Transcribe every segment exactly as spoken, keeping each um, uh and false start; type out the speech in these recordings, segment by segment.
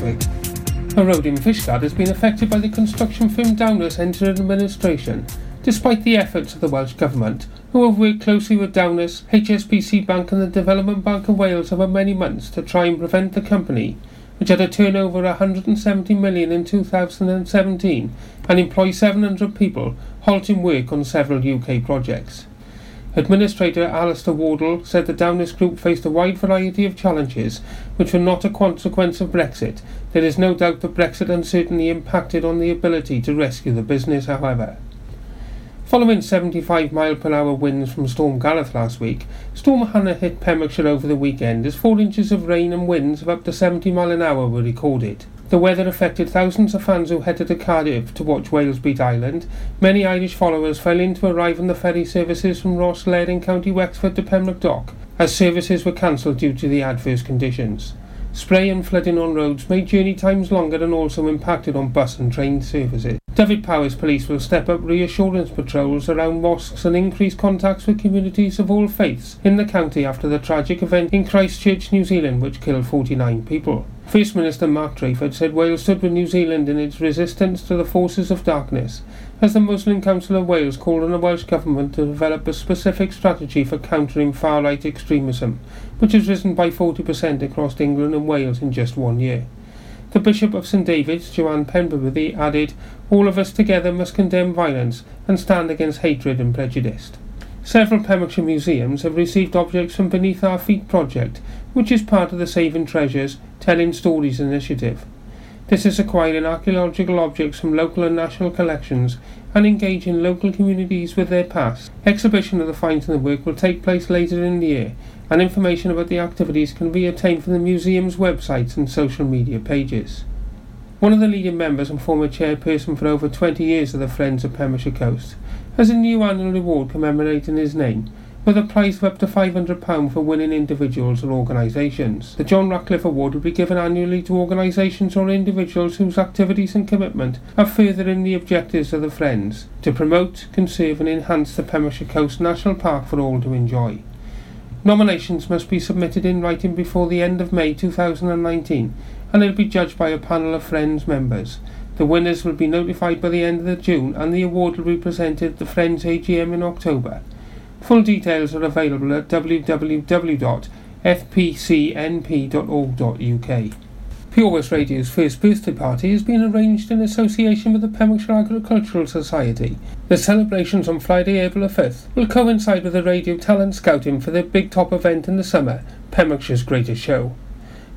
District. A road in Fishguard has been affected by the construction firm Downers' entering administration, despite the efforts of the Welsh Government, who have worked closely with Downers, H S B C Bank and the Development Bank of Wales over many months to try and prevent the company, which had a turnover of one hundred seventy million pounds in two thousand seventeen and employs seven hundred people, halting work on several U K projects. Administrator Alistair Wardle said the Downers Group faced a wide variety of challenges which were not a consequence of Brexit. There is no doubt that Brexit uncertainty impacted on the ability to rescue the business, however. Following seventy-five mile per hour winds from Storm Gareth last week, Storm Hannah hit Pembrokeshire over the weekend as four inches of rain and winds of up to seventy mile an hour were recorded. The weather affected thousands of fans who headed to Cardiff to watch Wales beat Ireland. Many Irish followers fell in to arrive on the ferry services from Rosslare in County Wexford to Pembroke Dock, as services were cancelled due to the adverse conditions. Spray and flooding on roads made journey times longer and also impacted on bus and train services. Dyfed Powys Police will step up reassurance patrols around mosques and increase contacts with communities of all faiths in the county after the tragic event in Christchurch, New Zealand, which killed forty-nine people. First Minister Mark Trafford said Wales stood with New Zealand in its resistance to the forces of darkness, as the Muslim Council of Wales called on the Welsh Government to develop a specific strategy for countering far-right extremism, which has risen by forty percent across England and Wales in just one year. The Bishop of St David's, Joanne Penworthy, added, "All of us together must condemn violence and stand against hatred and prejudice." Several Pembrokeshire museums have received objects from Beneath Our Feet project, which is part of the Saving Treasures Telling Stories initiative. This is acquiring archaeological objects from local and national collections and engaging local communities with their past. Exhibition of the finds and the work will take place later in the year, and information about the activities can be obtained from the museum's websites and social media pages. One of the leading members and former chairperson for over twenty years of the Friends of Pembrokeshire Coast has a new annual award commemorating his name, with a prize of up to five hundred pounds for winning individuals or organisations. The John Ratcliffe Award will be given annually to organisations or individuals whose activities and commitment are furthering the objectives of the Friends to promote, conserve and enhance the Pembrokeshire Coast National Park for all to enjoy. Nominations must be submitted in writing before the end of May two thousand nineteen, and it will be judged by a panel of Friends members. The winners will be notified by the end of June, and the award will be presented at the Friends A G M in October. Full details are available at w w w dot f p c n p dot org dot u k. Pure West Radio's first birthday party has been arranged in association with the Pembrokeshire Agricultural Society. The celebrations on Friday, April fifth will coincide with the radio talent scouting for their big top event in the summer, Pembrokeshire's Greatest Show.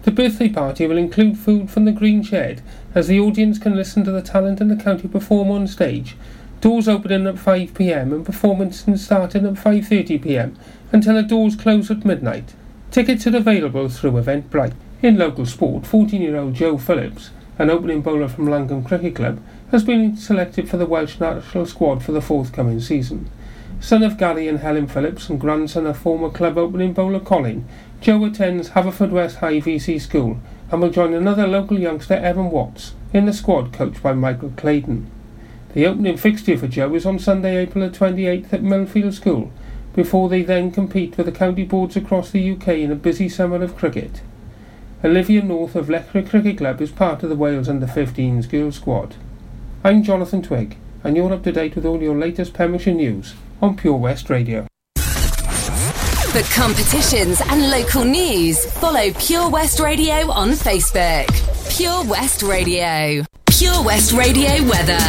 The birthday party will include food from the Green Shed, as the audience can listen to the talent in the county perform on stage. Doors opening at five p m and performances starting at five thirty p m until the doors close at midnight. Tickets are available through Eventbrite. In local sport, fourteen-year-old Joe Phillips, an opening bowler from Langham Cricket Club, has been selected for the Welsh national squad for the forthcoming season. Son of Gary and Helen Phillips and grandson of former club opening bowler Colin, Joe attends Haverfordwest High V C School and will join another local youngster, Evan Watts, in the squad coached by Michael Clayton. The opening fixture for Joe is on Sunday, April twenty-eighth at Millfield School, before they then compete with the county boards across the U K in a busy summer of cricket. Olivia North of Langham Cricket Club is part of the Wales under fifteens girls squad. I'm Jonathan Twigg, and you're up to date with all your latest Pembrokeshire news on Pure West Radio. For competitions and local news, follow Pure West Radio on Facebook. Pure West Radio. Pure West Radio weather.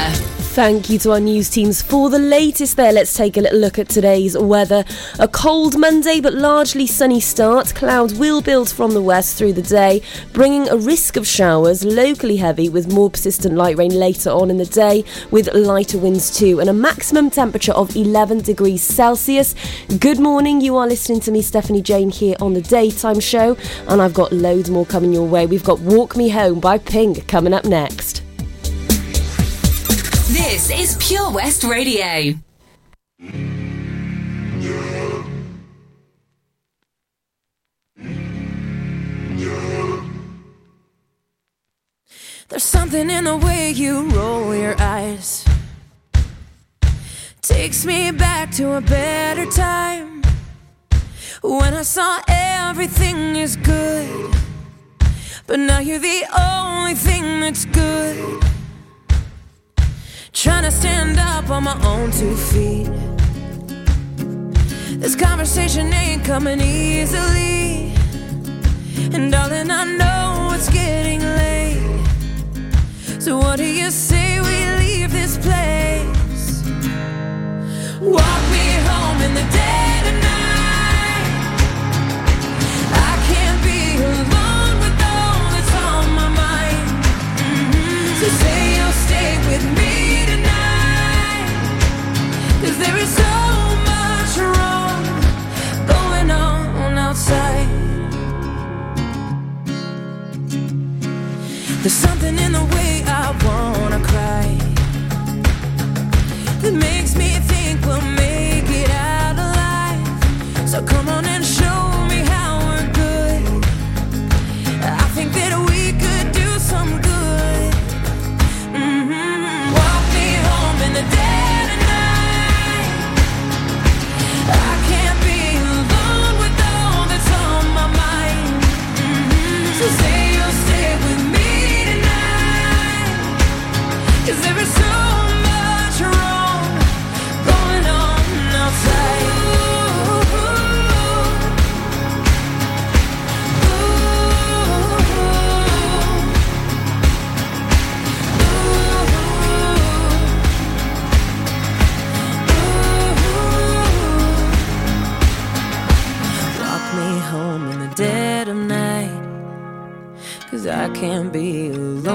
Thank you to our news teams for the latest there. Let's take a little look at today's weather. A cold Monday, but largely sunny start. Cloud will build from the west through the day, bringing a risk of showers, locally heavy, with more persistent light rain later on in the day, with lighter winds too, and a maximum temperature of eleven degrees Celsius. Good morning. You are listening to me, Stephanie Jane, here on the Daytime Show, and I've got loads more coming your way. We've got Walk Me Home by Pink coming up next. This is Pure West Radio. There's something in the way you roll your eyes. Takes me back to a better time, when I saw everything is good. But now you're the only thing that's good. Trying to stand up on my own two feet. This conversation ain't coming easily. And darling, I know it's getting late. So what do you say we leave this place? Walk me home in the day tonight. I can't be alone with all that's on my mind. Mm-hmm. So say you'll stay with me tonight. 'Cause there is so much wrong going on outside. There's something in the way I wanna cry that makes me think we'll make it out alive. So come on and show me how we're good. I think that we could do some good. Mm-hmm. Walk me home in the dead of night. I can't be alone with all that's on my mind. Mm-hmm. So say you'll stay with me tonight. 'Cause there is so much wrong going on outside. Walk me home in the dead of night. 'Cause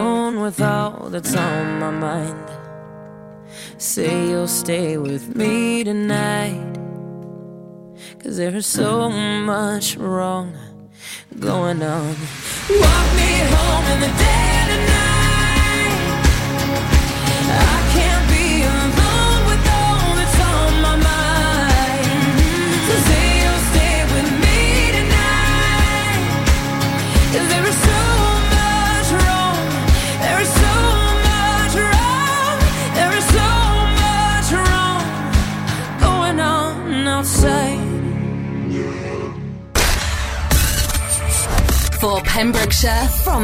I can't be alone with all that's on my mind. Say you'll stay with me tonight. 'Cause there's so much wrong going on. Walk me home in the dead of night. I can't be alone with all that's on my mind. So say you'll stay with me tonight. 'Cause there is so much wrong. There is so much wrong. There is so much wrong going on outside. For Pembrokeshire, from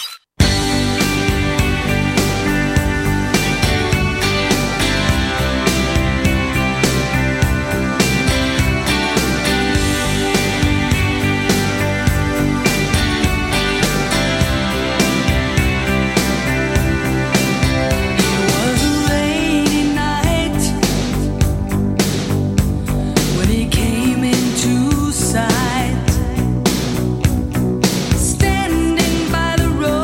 Side, standing by the road.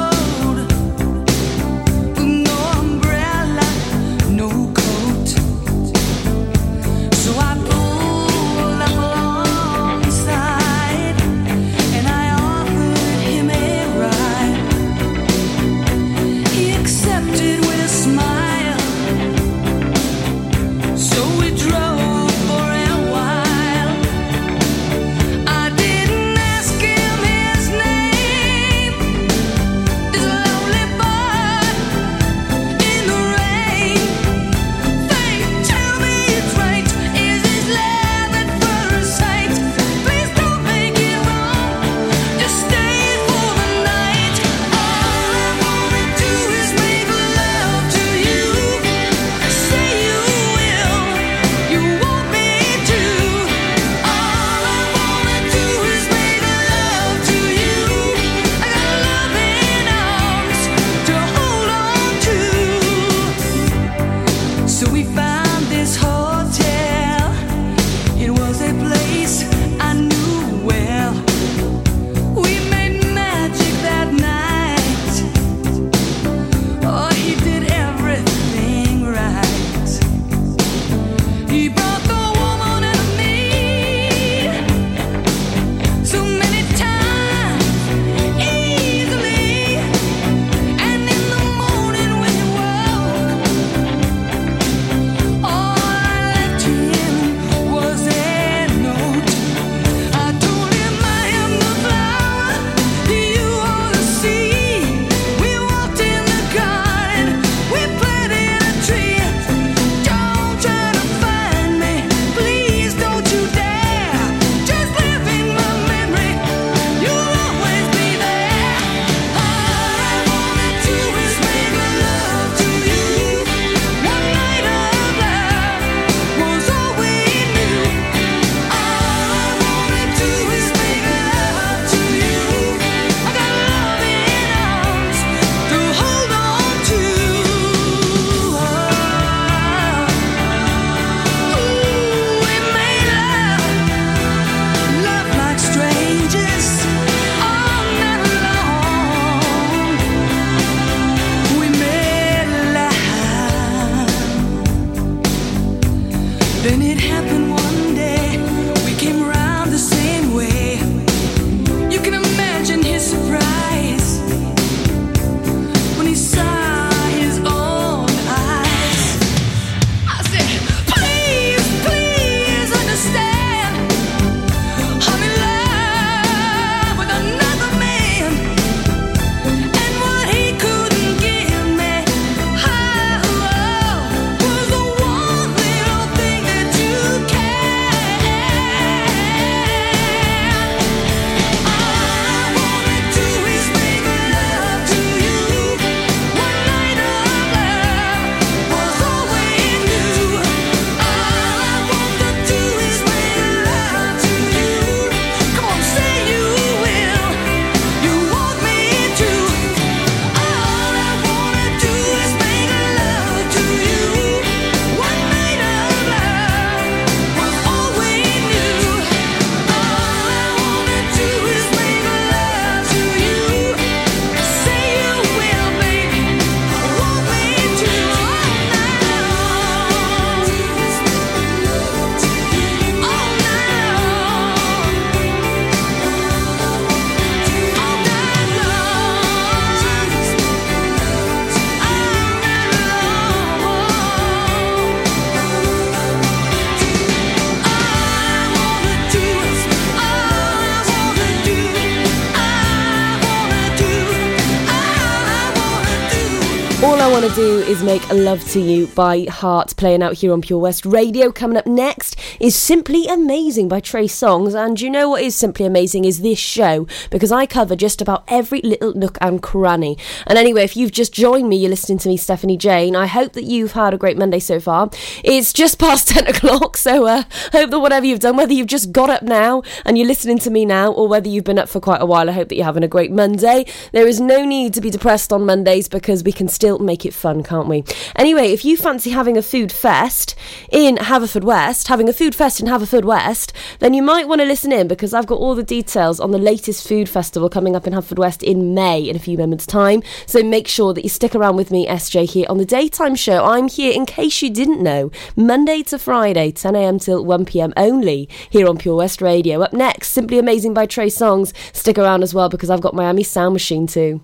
All I Want to Do Is Make Love to You by Heart, playing out here on Pure West Radio. Coming up next is Simply Amazing by Trey Songs. And you know what is Simply Amazing is this show, because I cover just about every little nook and cranny. And anyway, if you've just joined me, you're listening to me, Stephanie Jane. I hope that you've had a great Monday so far. It's just past ten o'clock, so I uh, hope that whatever you've done, whether you've just got up now and you're listening to me now, or whether you've been up for quite a while, I hope that you're having a great Monday. There is no need to be depressed on Mondays, because we can still make it fun, can't we? Anyway, if you fancy having a food fest in Haverfordwest, having a food fest in Haverfordwest, then you might want to listen in, because I've got all the details on the latest food festival coming up in Haverfordwest in May in a few moments' time. So make sure that you stick around with me, S J, here on the daytime show. I'm here, in case you didn't know, Monday to Friday, ten a.m. till one p.m. only here on Pure West Radio. Up next, Simply Amazing by Trey Songs. Stick around as well, because I've got Miami Sound Machine too.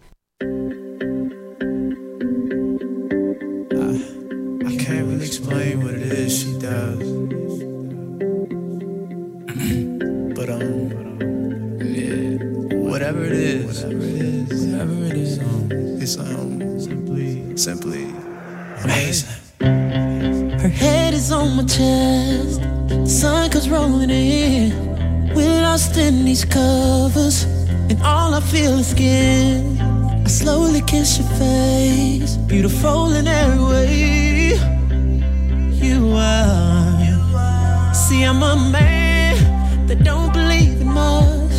Explain what it is she does, but um, yeah, whatever it is, whatever it is, whatever it is, um, it's um, simply, simply amazing. Her head is on my chest, sun comes rolling in. We're lost in these covers, and all I feel is skin. I slowly kiss your face, beautiful in every way. You are. you are. See, I'm a man that don't believe in much,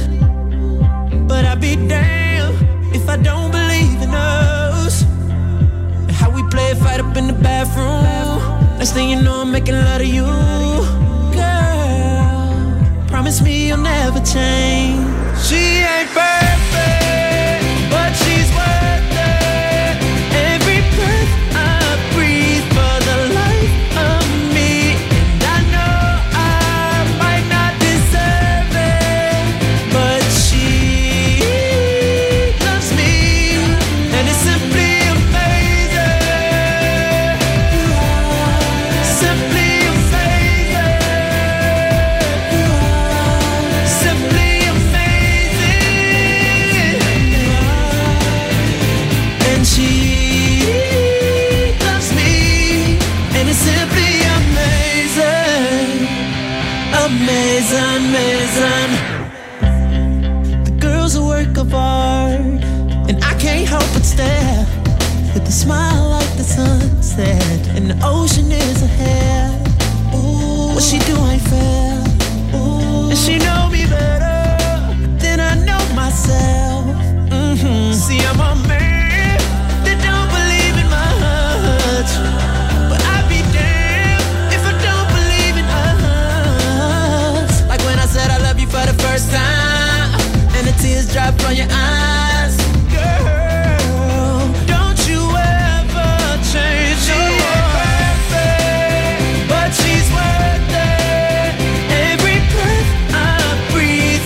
but I'd be damned if I don't believe in us. And how we play a fight up in the bathroom. Next thing you know, I'm making love to you, girl. Promise me you'll never change. She ain't perfect, but she's worth it. Every breath I breathe for the life. With a smile like the sunset, and the ocean is ahead. Ooh, what she do ain't fair. Ooh, and she know me better than I know myself. Mm-hmm. See, I'm a man that don't believe in much, but I'd be damned if I don't believe in us. Like when I said I love you for the first time, and the tears dropped from your eyes. She's worth it. Every breath I breathe.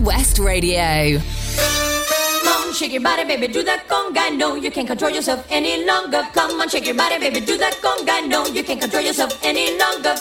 Pure West Radio. Come on, shake your body, baby, do that conga. No, you can't control yourself any longer. Come on, shake your body, baby, do that conga. No, you can't control yourself any longer.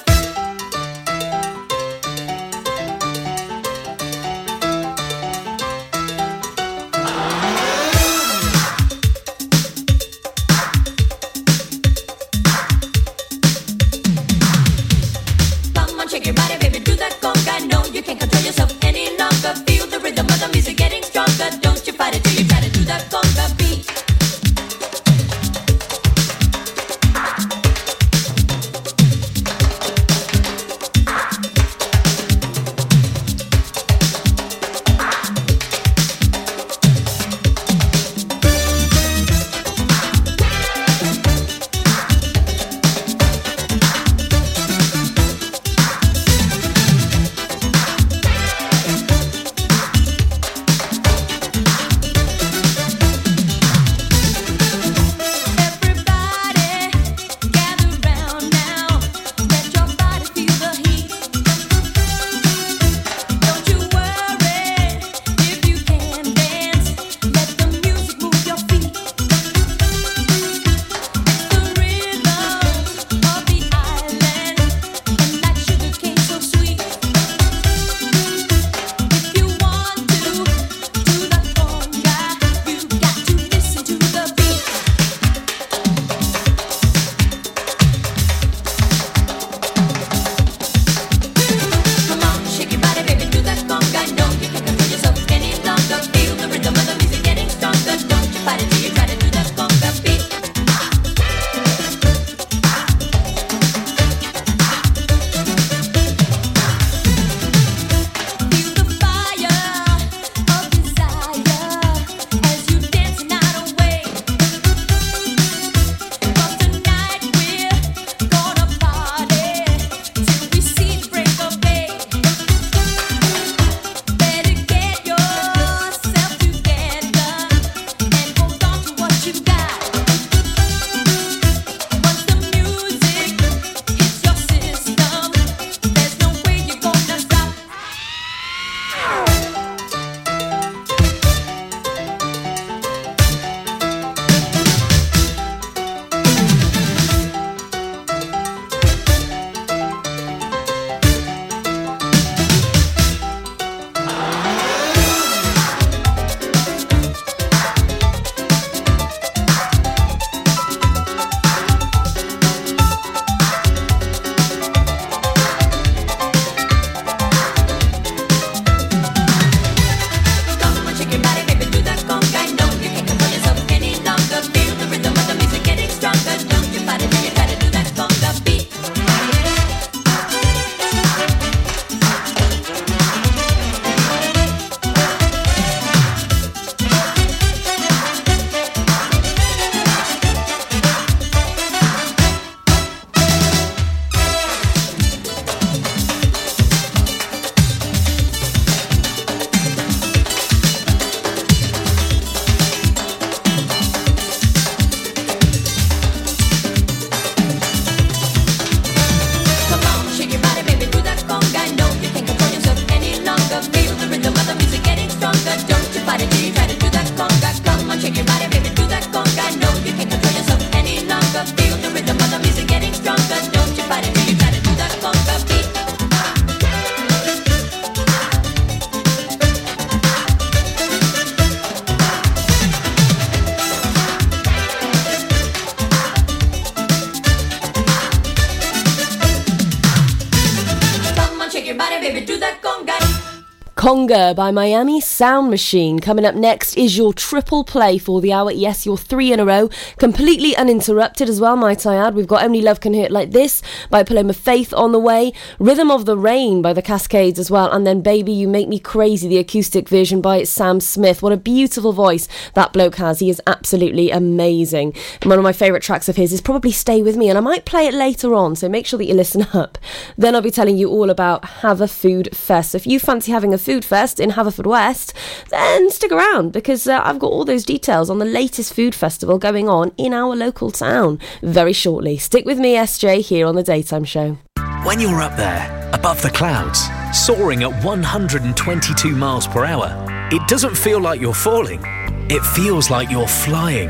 Conga by Miami Sound Machine. Coming up next is your triple play for the hour. Yes, your three in a row. Completely uninterrupted as well, might I add. We've got Only Love Can Hurt Like This by Paloma Faith on the way. Rhythm of the Rain by the Cascades as well. And then Baby You Make Me Crazy, the acoustic version by Sam Smith. What a beautiful voice that bloke has. He is absolutely amazing. And one of my favourite tracks of his is probably Stay With Me. And I might play it later on, so make sure that you listen up. Then I'll be telling you all about Have a Food Fest. So if you fancy having a food Fest in Haverfordwest, then stick around because uh, I've got all those details on the latest food festival going on in our local town very shortly. Stick with me, S J, here on the Daytime Show. When you're up there, above the clouds, Soaring at one hundred twenty-two miles per hour, it doesn't feel like you're falling. It feels like you're flying.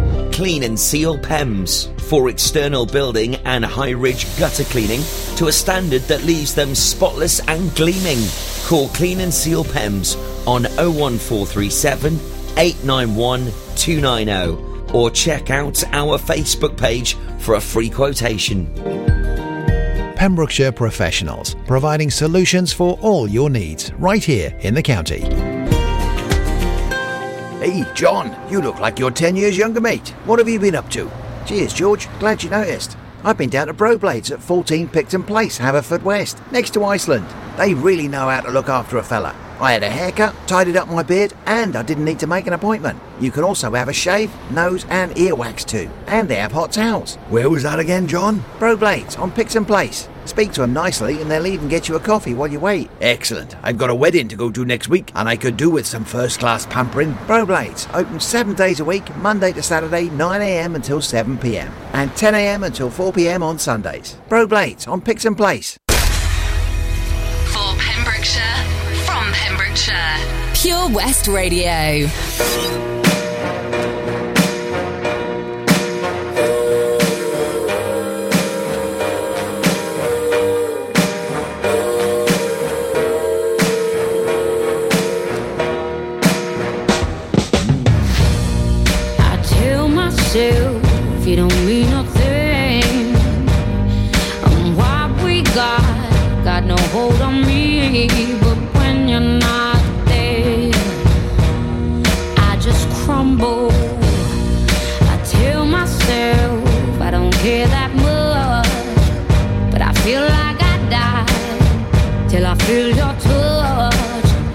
Clean and Seal Pems, for external building and high-ridge gutter cleaning to a standard that leaves them spotless and gleaming. Call Clean and Seal Pems on oh one four three seven, eight nine one, two nine oh or check out our Facebook page for a free quotation. Pembrokeshire Professionals, providing solutions for all your needs right here in the county. Hey, John, you look like you're ten years younger, mate. What have you been up to? Cheers, George. Glad you noticed. I've been down to Broblades at fourteen Picton Place, Haverfordwest, next to Iceland. They really know how to look after a fella. I had a haircut, tidied up my beard, and I didn't need to make an appointment. You can also have a shave, nose and ear wax too. And they have hot towels. Where was that again, John? Broblades, on Picton Place. Speak to them nicely and they'll even get you a coffee while you wait. Excellent. I've got a wedding to go to next week and I could do with some first-class pampering. Broblades, open seven days a week, Monday to Saturday, nine a m until seven p m and ten a m until four p m on Sundays. Broblades, on Picton Place. For Pembrokeshire... from Pembrokeshire, Pure West Radio. I tell myself you don't mean nothing, and what we got got no hold on me. But you're not there, I just crumble. I tell myself I don't care that much, but I feel like I die till I feel your touch.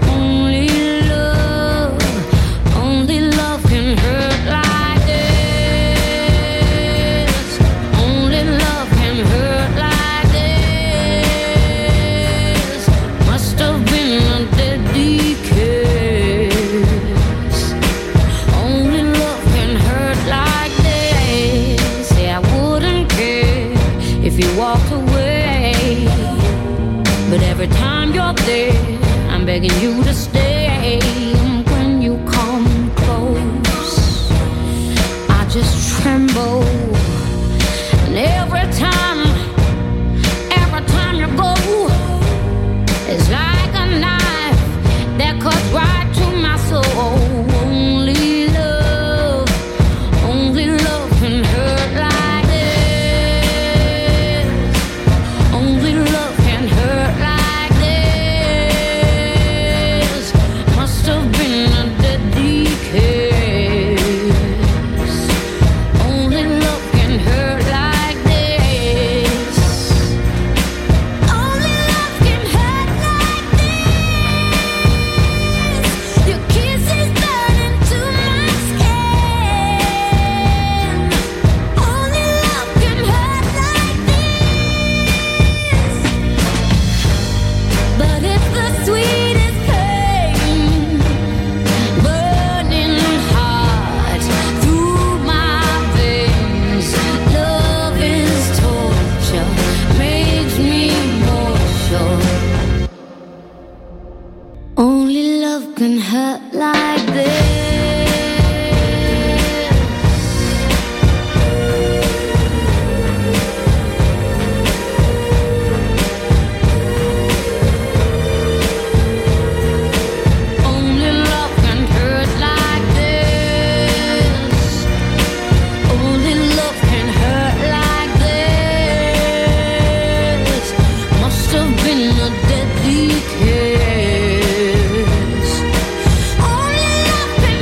Only love, only love can hurt like this. Only love can hurt like this. Must have been a because only love can hurt like this. Say I wouldn't care if you walked away, but every time you're there, I'm begging you to stay. And when you come close, I just tremble. And every time, every time you go, it's like a knife that cuts right to my soul. Only love, only love can hurt like this. Only love can hurt like this. Must have been a deadly case. Only love can hurt like this. Only love can hurt like this. Your kiss is burning to my skin. Only love can hurt like this. But it's the sweetest pain, burning hot through my veins. Love is torture, makes me more sure. Only love can hurt like this. Only love can hurt like this. Only love can hurt like this. Must have been a deadly case. Only love can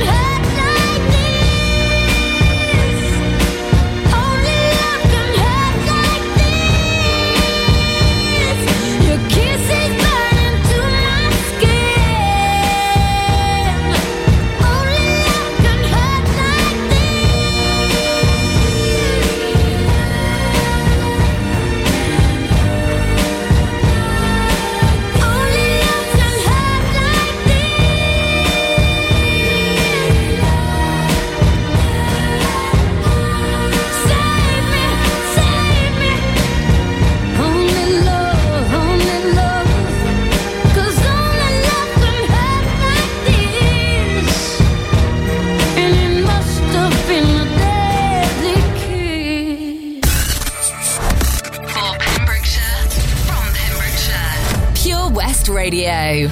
Radio.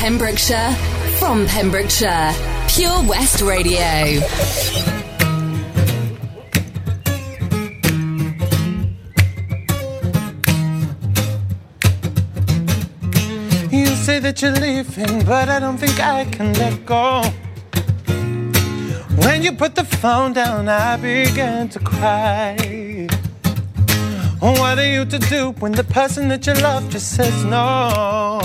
Pembrokeshire, from Pembrokeshire, Pure West Radio. You say that you're leaving, but I don't think I can let go. When you put the phone down, I began to cry. What are you to do when the person that you love just says no?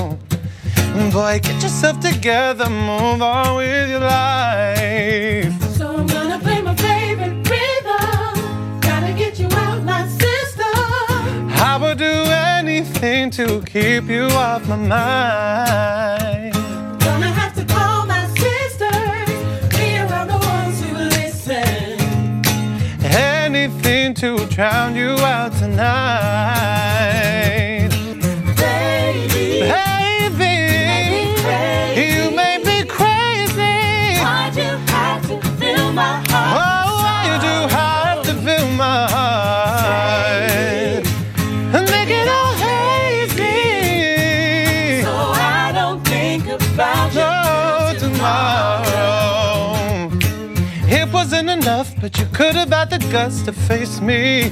Boy, get yourself together, move on with your life. So I'm gonna play my favorite rhythm. Gotta get you out my system. I would do anything to keep you off my mind. Gonna have to call my sisters. We are the ones who listen. Anything to drown you out tonight. But you could have had the guts to face me.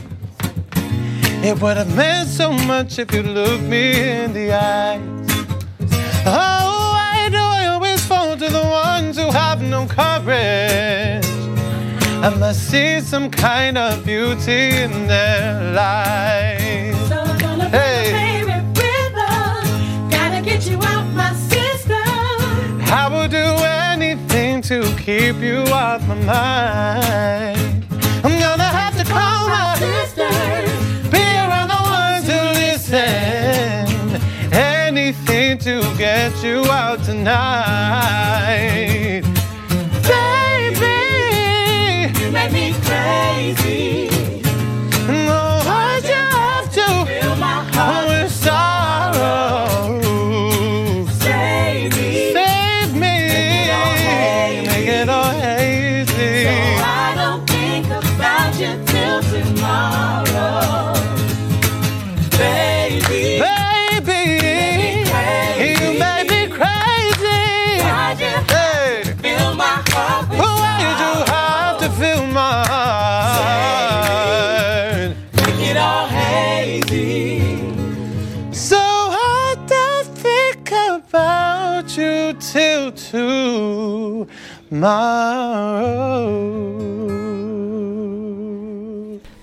It would have meant so much if you looked me in the eyes. Oh, why do I always fall to the ones who have no courage? I must see some kind of beauty in their lives. So I'm gonna be hey. my favorite rhythm. Gotta get you out my system. I will do it. To keep you off my mind. I'm gonna have to call my sisters. Be around the ones who listen. Anything to get you out tonight. Baby, you make me crazy. No, I just have to fill my heart with sorrow. Baby, you may be crazy. you to my road.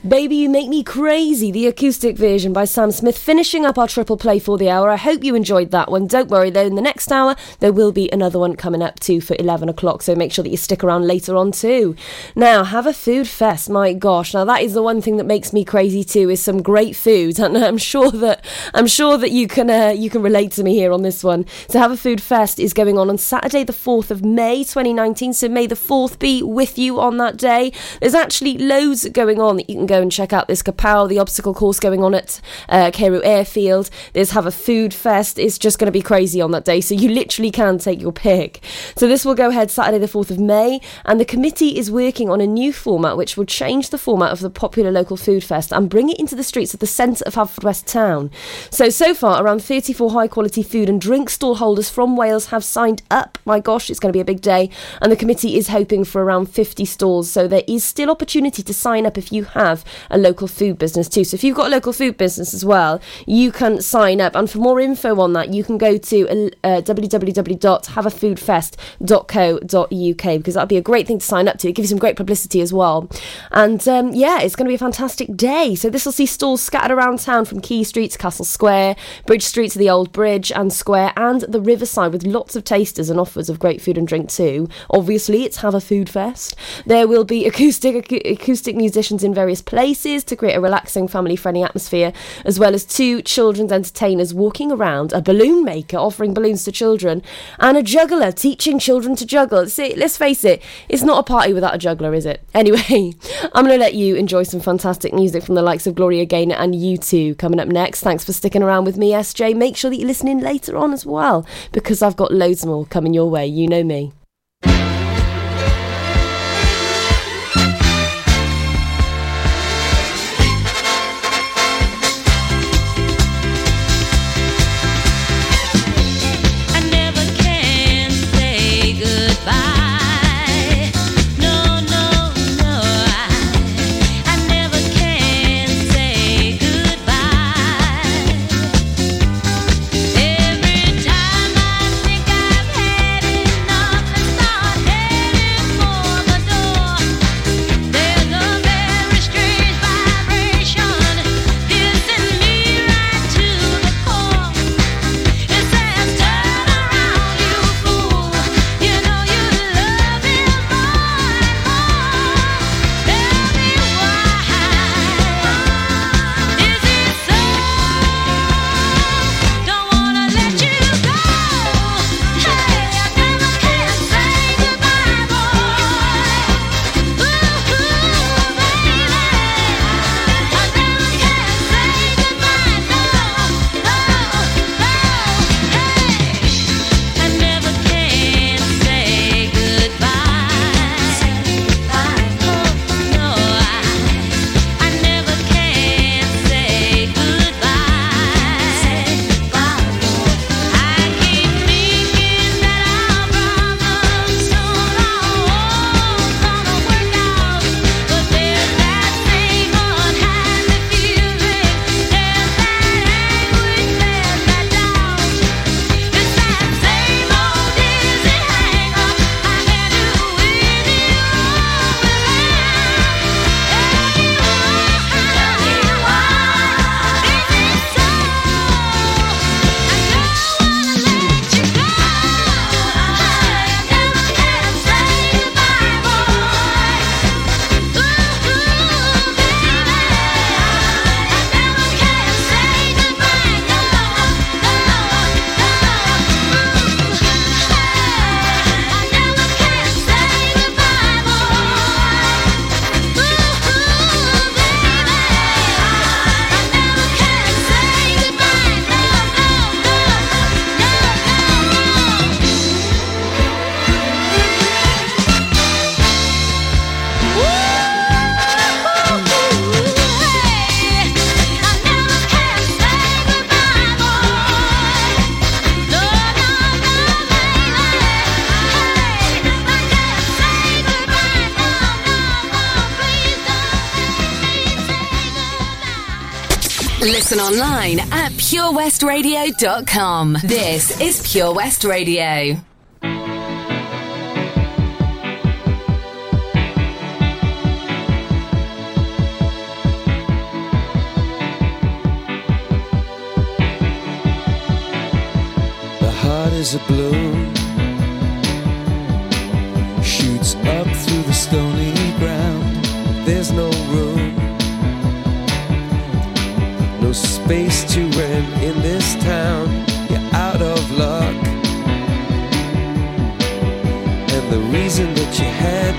Baby, You Make Me Crazy, the acoustic version by Sam Smith, finishing up our triple play for the hour. I hope you enjoyed that one. Don't worry, though, in the next hour, there will be another one coming up too for eleven o'clock, so make sure that you stick around later on too. Now, have a food fest, my gosh. Now, that is the one thing that makes me crazy too, is some great food, and I'm sure that I'm sure that you can uh, you can relate to me here on this one. So Have a Food Fest is going on on Saturday the fourth of May twenty nineteen, so may the fourth be with you on that day. There's actually loads going on that you can go and check out. There's Kapow, the obstacle course going on at uh, Carew Airfield. There's Have a Food Fest. It's just going to be crazy on that day, so you literally can take your pick. So this will go ahead Saturday the fourth of May, and the committee is working on a new format which will change the format of the popular local food fest and bring it into the streets of the centre of Haverfordwest town. So, so far, around thirty-four high quality food and drink stall holders from Wales have signed up. My gosh, it's going to be a big day, and the committee is hoping for around fifty stalls, so there is still opportunity to sign up if you have a local food business too. So if you've got a local food business as well, you can sign up, and for more info on that, you can go to uh, w w w dot have a food fest dot co dot u k, because that'd be a great thing to sign up to. It gives you some great publicity as well, and um, yeah, it's going to be a fantastic day. So this will see stalls scattered around town from Quay Street to Castle Square, Bridge Street to the Old Bridge and Square, and the Riverside, with lots of tasters and offers of great food and drink too. Obviously, it's Have a Food Fest. There will be acoustic ac- acoustic musicians in various places to create a relaxing, family-friendly atmosphere, as well as two children's entertainers walking around, a balloon maker offering balloons to children, and a juggler teaching children to juggle. See, let's face it, it's not a party without a juggler, is it? Anyway, I'm going to let you enjoy some fantastic music from the likes of Gloria Gaynor and U two coming up next. Thanks for sticking around with me, S J. Make sure that you listen in later on as well, because I've got loads more coming your way. You know me. Listen online at pure west radio dot com. This is Pure West Radio. is a blue, shoots up through the stony ground. There's no room, no space to rent in this town. You're out of luck, and the reason that you had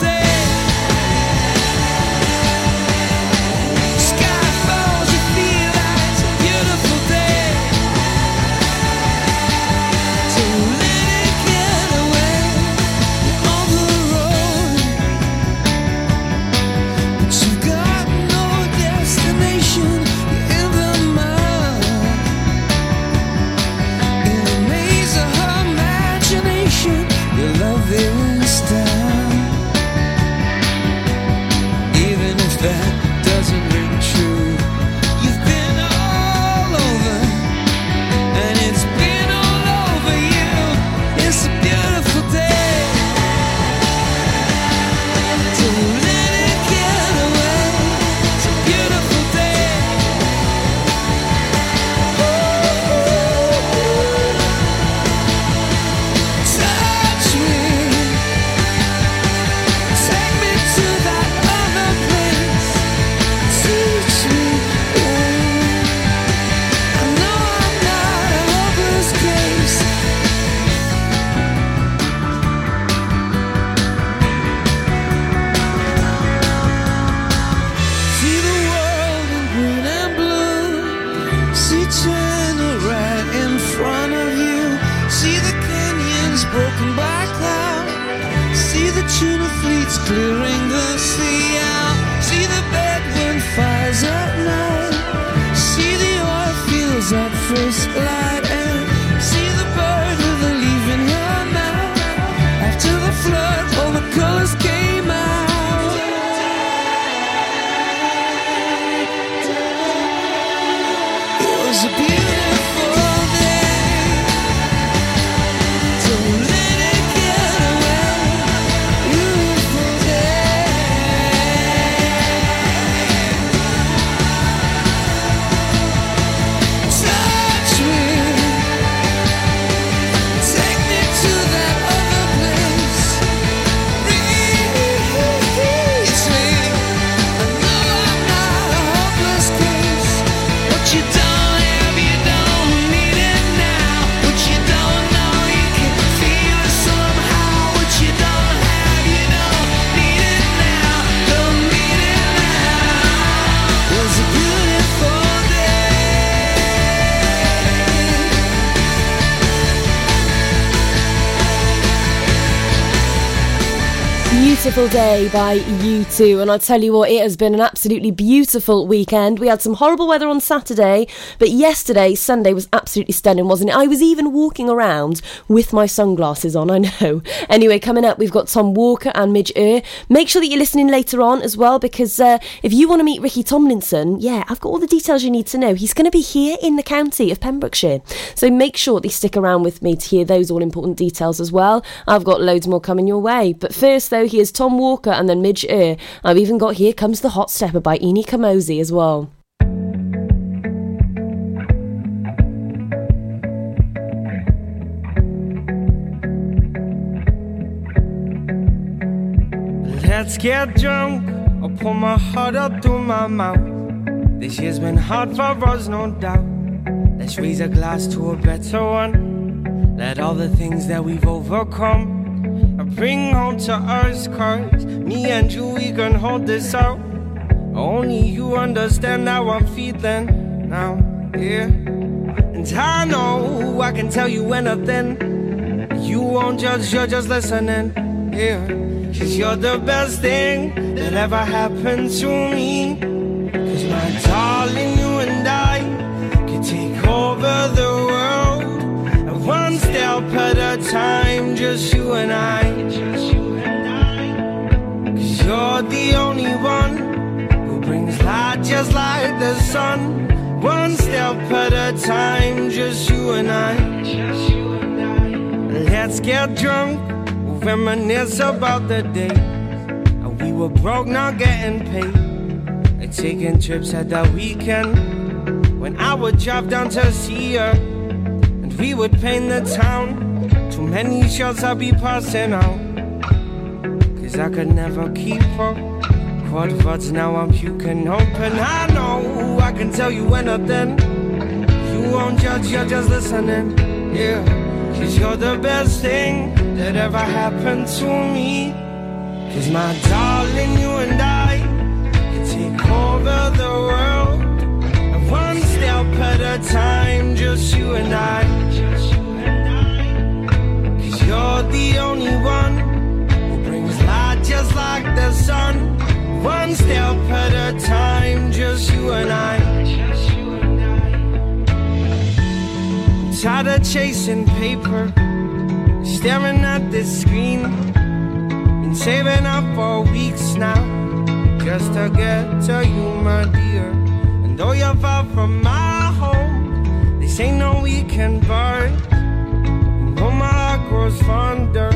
day. Sky falls, you feel like it's a beautiful day to let it get away. You're on the road, but you got no destination. You're in the mud, in the maze of her imagination. Your love is down, even if that doesn't ring true. You've been all over, and it's been all over you. It's a beautiful day to let it get away. It's a beautiful day. Touch me, take me to that other place. Teach me, I know I'm not a hopeless case. See the world in green and blue, see China right in front of you, see the canyons broken by cloud, see the tuna fleets clearing the sea out, see the bedroom fires at night, see the oil fields at first light, and see the bird with a leaf in her mouth. After the flood, all the colors came out. It was a beautiful day to let it get away. Beautiful day. Touch me, take me to that other place. Reach me, I know I'm not a hopeless case. What you don't have, you don't need it now. What you don't know, you can feel it somehow. What you don't have, you don't need it now. Don't need it now. It was a beautiful day. Beautiful Day by U two, and I tell you what, it has been an absolutely beautiful weekend. We had some horrible weather on Saturday, but yesterday, Sunday, was absolutely stunning, wasn't it? I was even walking around with my sunglasses on, I know. Anyway, coming up, we've got Tom Walker and Midge Ure. Make sure that you're listening later on as well, because uh, if you want to meet Ricky Tomlinson, yeah, I've got all the details you need to know. He's going to be here in the county of Pembrokeshire, so make sure that you stick around with me to hear those all important details as well. I've got loads more coming your way, but first, though, here's Tom Walker and then Midge Ure. I've even got Here Comes the Hot Stepper by Eni Kamosi as well. Let's get drunk. I'll pull my heart up through my mouth. This year's been hard for us, no doubt. Let's raise a glass to a better one. Let all the things that we've overcome bring home to us, cause me and you, we can hold this out. Only you understand how I'm feeling now, yeah. And I know I can tell you anything, you won't judge, you're just listening, yeah. Cause you're the best thing that ever happened to me. Cause my darling, you and I can take over the world, one step at a time, just you and I. Cause you're the only one just like the sun, one step at a time, just you and I. Just you and I. Let's get drunk, reminisce about the day we were broke, not getting paid, and taking trips at the weekend, when I would drive down to see her, and we would paint the town. Too many shots I'd be passing out, cause I could never keep up. Quad words, now I'm puking open. I know I can tell you anything, you won't judge, you're just listening. Yeah, cause you're the best thing that ever happened to me. Cause my darling, you and I can take over the world, and one step at a time, just you and I. Cause you're the only one light just like the sun, one step at a time, just you and I. I'm tired of chasing paper, staring at this screen, been saving up for weeks now, just to get to you, my dear. And though you're far from my home, they say no we can burn, though my heart grows fonder.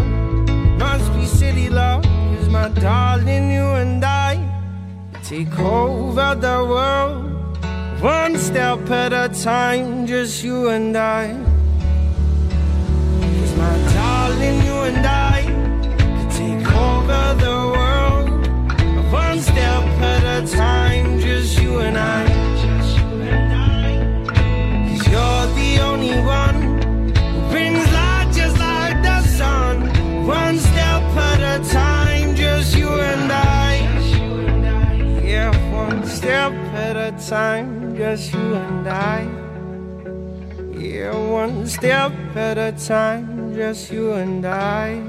Must be city love, cause my darling, you and I take over the world, one step at a time, just you and I. Cause my darling, you and I could take over the world, one step at a time, just you and I. Cause you're the only one who brings light just like the sun, one step at a time, just you and I. Yeah, one step at a time, just you and I. Yeah, one step at a time, just you and I.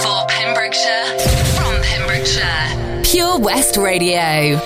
For Pembrokeshire, from Pembrokeshire, Pure West Radio.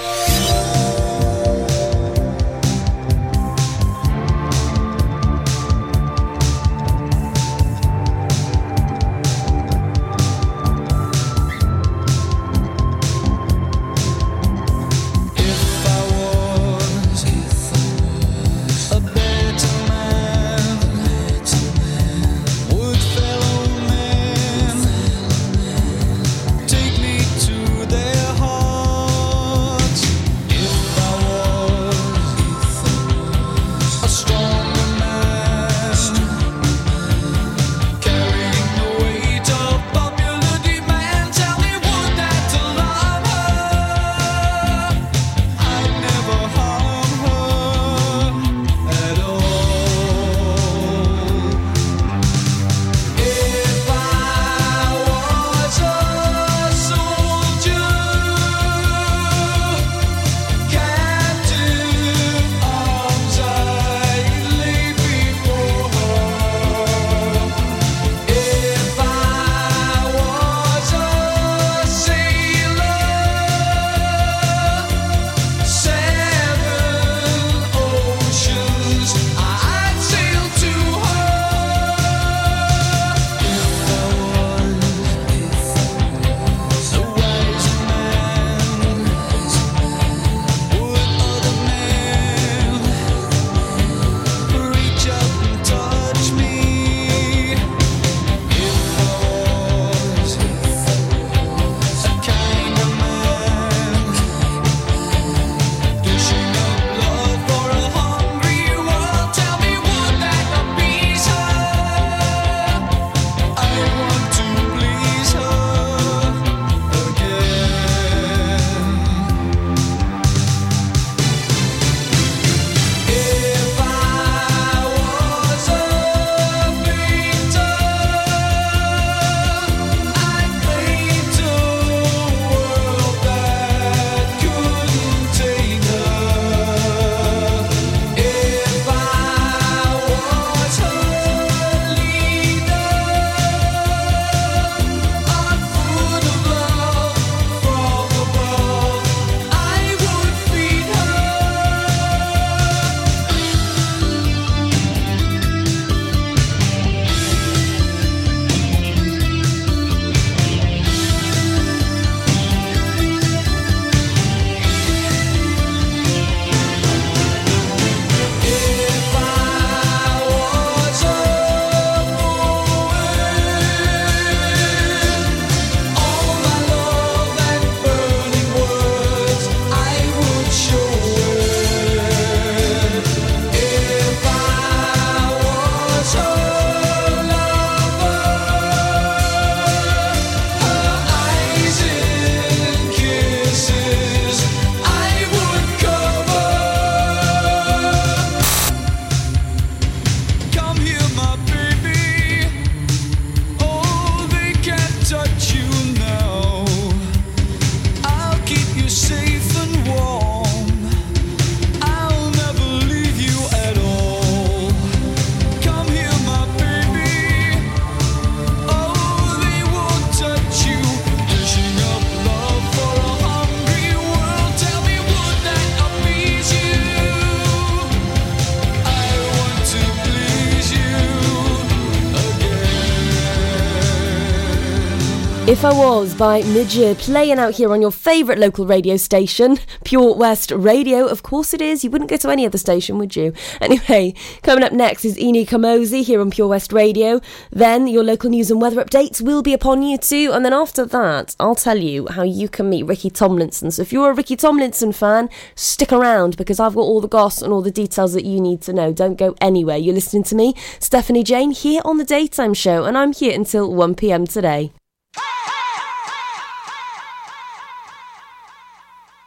If I Was by Midget, playing out here on your favourite local radio station, Pure West Radio. Of course it is. You wouldn't go to any other station, would you? Anyway, coming up next is Eni Kamosi here on Pure West Radio. Then your local news and weather updates will be upon you too. And then after that, I'll tell you how you can meet Ricky Tomlinson. So if you're a Ricky Tomlinson fan, stick around because I've got all the goss and all the details that you need to know. Don't go anywhere. You're listening to me, Stephanie Jane, here on the Daytime Show, and I'm here until one p.m. today.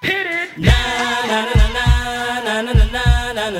Hit it! Na na na na na na na na na na na na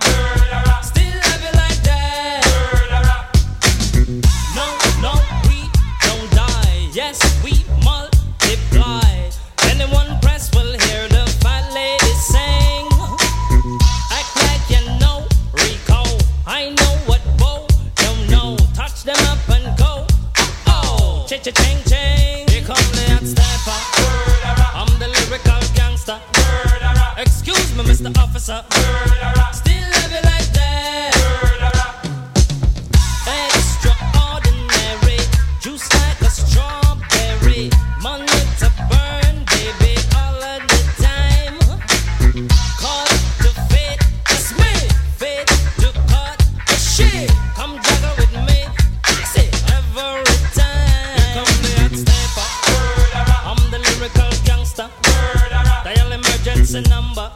still love it like that. No, no, we don't die. Yes, we multiply. Anyone press will hear the fat lady sing. Act like you know Rico. I know what Bo don't know. Touch them up and go. Oh, cha cha ching ching. Here come the hot sniper. I'm the lyrical gangster. Excuse me, Mister Officer. Still love you like that. Extraordinary, juice like a strawberry. Money to burn, baby, all of the time. Call to fit, it's me. Fit to cut the shit. Come juggle with me, see every time. Here come the hot sniper. I'm the lyrical gangster. Dial emergency number.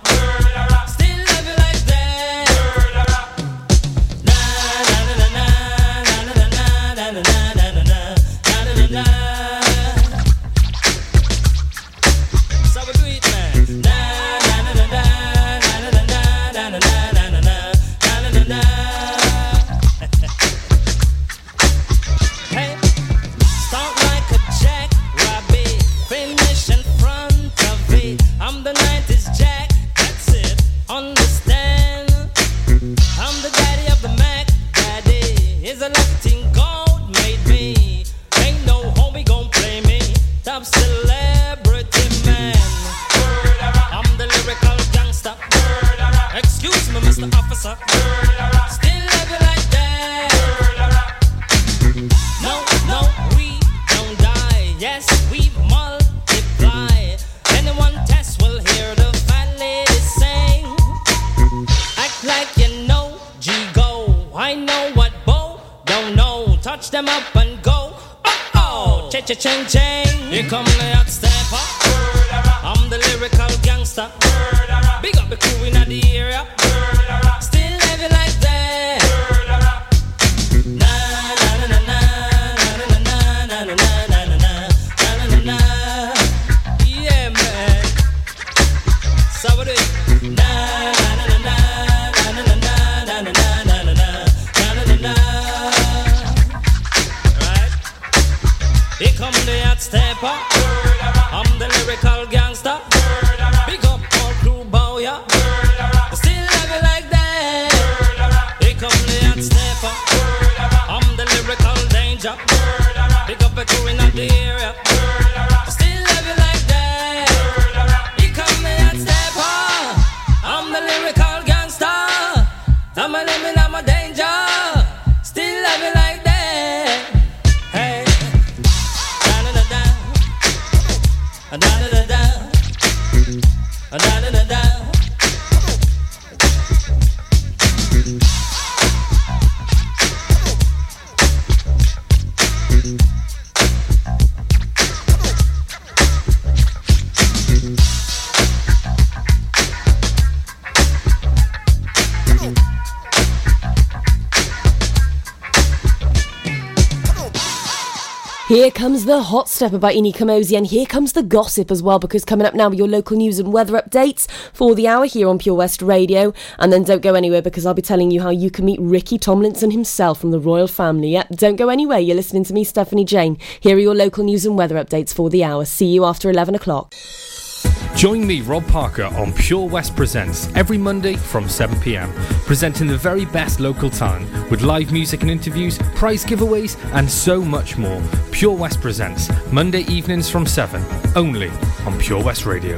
Here comes the hot stepper by Eni Kamosi, and here comes the gossip as well, because coming up now with your local news and weather updates for the hour here on Pure West Radio. And then don't go anywhere because I'll be telling you how you can meet Ricky Tomlinson himself from the royal family. Yep, don't go anywhere. You're listening to me, Stephanie Jane. Here are your local news and weather updates for the hour. See you after eleven o'clock. Join me, Rob Parker, on Pure West Presents every Monday from seven p m, presenting the very best local talent with live music and interviews, prize giveaways and so much more. Pure West Presents, Monday evenings from seven, only on Pure West Radio.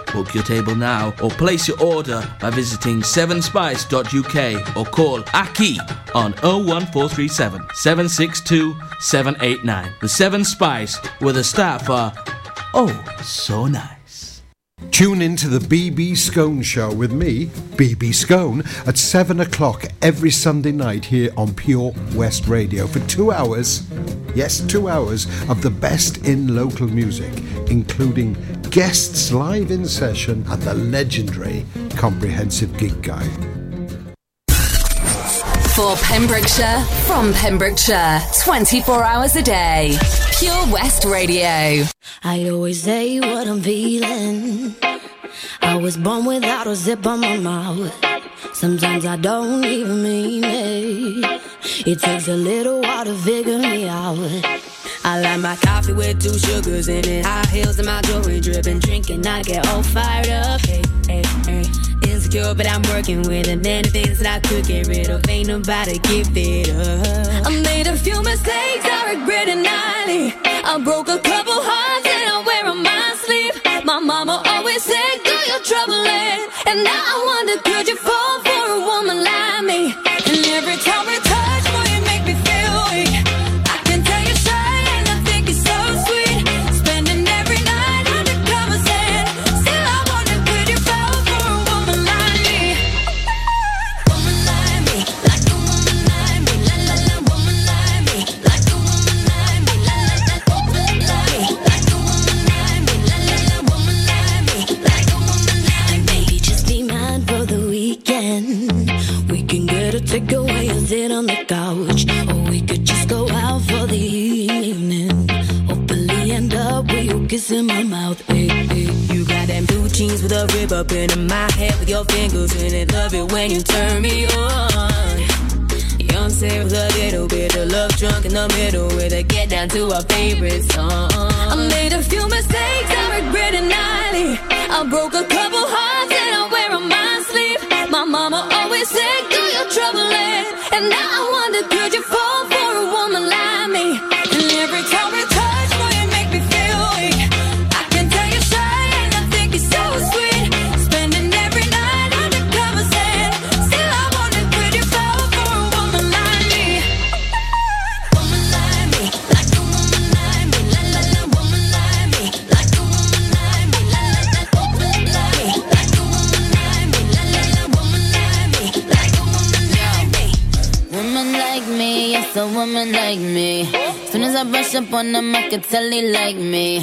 Book your table now or place your order by visiting seven spice dot u k or call Aki on oh one four three seven, seven six two, seven eight nine. The Seven Spice, where the staff are oh so nice. Tune in to the B B Scone Show with me, B B Scone, at seven o'clock every Sunday night here on Pure West Radio for two hours, yes, two hours of the best in local music, including guests live in session and the legendary Comprehensive Gig Guide. For Pembrokeshire, from Pembrokeshire, twenty-four hours a day. Pure West Radio. I always say what I'm feeling. I was born without a zip on my mouth. Sometimes I don't even mean it. It takes a little while to figure me out. I like my coffee with two sugars in it. High heels and my jewelry dripping. Drinking, I get all fired up. Hey, hey, hey. Insecure, but I'm working with it. Many things that I could get rid of. Ain't nobody give it up. I made a few mistakes I regret it nightly. I broke a couple hearts and I wear on my sleeve. My mama always said, do your troubling. And now I wonder, could you fall for a woman like me? And every time we touch, boy, you make me feel weak. I can tell you're shy and I think you're so sweet. Spending every night undercover saying, still I wonder, could you fall for a woman like me? Woman like me, like a woman like me. La la la, woman like me, like a woman like me. La la la, woman like me, like a woman like me. La la la, woman like me, like a woman like me. Baby, just be mine for the weekend. We can get a takeaway and sit on the couch, or we could just go out for the evening. Hopefully end up with you kissing my mouth. Hey, hey. You got them blue jeans with a rib up in my head with your fingers in it. Love it when you turn me on. Young Sarah with a little bit of love drunk in the middle with a get down to our favorite song. I made a few mistakes I regret it nightly. I broke a couple hearts and I wear on my sleeve. My mama always said, do your troubling. And now I wonder, could you fall for a woman like me? And every time we touch, boy, you make me feel weak. I can tell you're shy and I think you're so sweet. Spending every night undercover saying, still I wonder, could you fall for a woman like me? Woman like me, like a woman like me. La la la, woman like me, like a woman like me. La la la, woman like me, like a woman like me. La la la, woman like me, like a woman like me. Woman like me, yes, a woman like me. Soon as I brush up on them, I could tell they like me.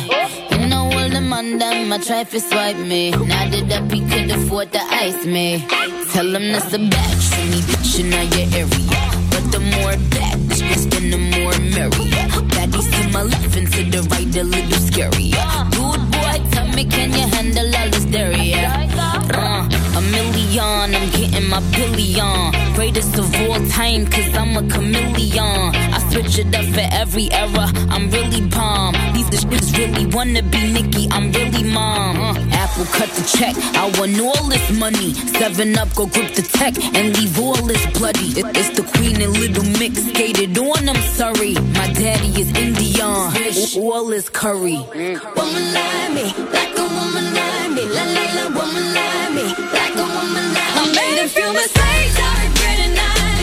You know all them on them, I try to swipe me. Now that up, he could afford to ice me. Tell him that's a batch, see me bitchin' out your area. But the more that, bitch, we spend, the more merry. Baddies to my left and to the right, a little scary. Dude, boy, tell me, can you handle all this dairy? Uh, A million, I'm getting my billion. Greatest of all time, cause I'm a chameleon. I switch it up for every era, I'm really bomb. These bitches really wanna be Nicki, I'm really mom. uh, Apple cut the check, I want all this money. Seven up, go grip the tech, and leave all this bloody. it, It's the queen and Little Mix, skated on, I'm sorry. My daddy is Indian, all, all is curry. Woman like me, like a woman like me. La la la, woman like me, like a woman like me. I made a few mistakes, I regret it now. Like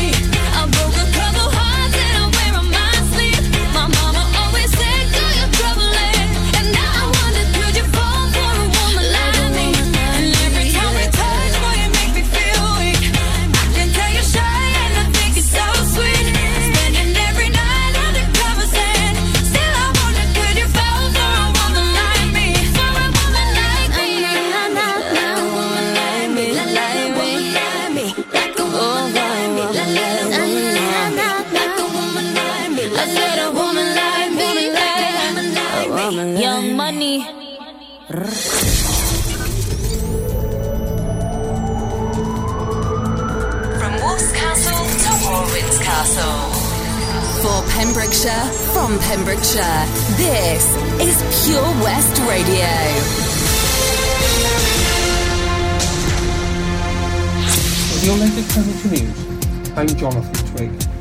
From Wolf's Castle to Warwin's Castle. For Pembrokeshire, from Pembrokeshire, this is Pure West Radio. You'll know the current news. I'm Jonathan Twigg.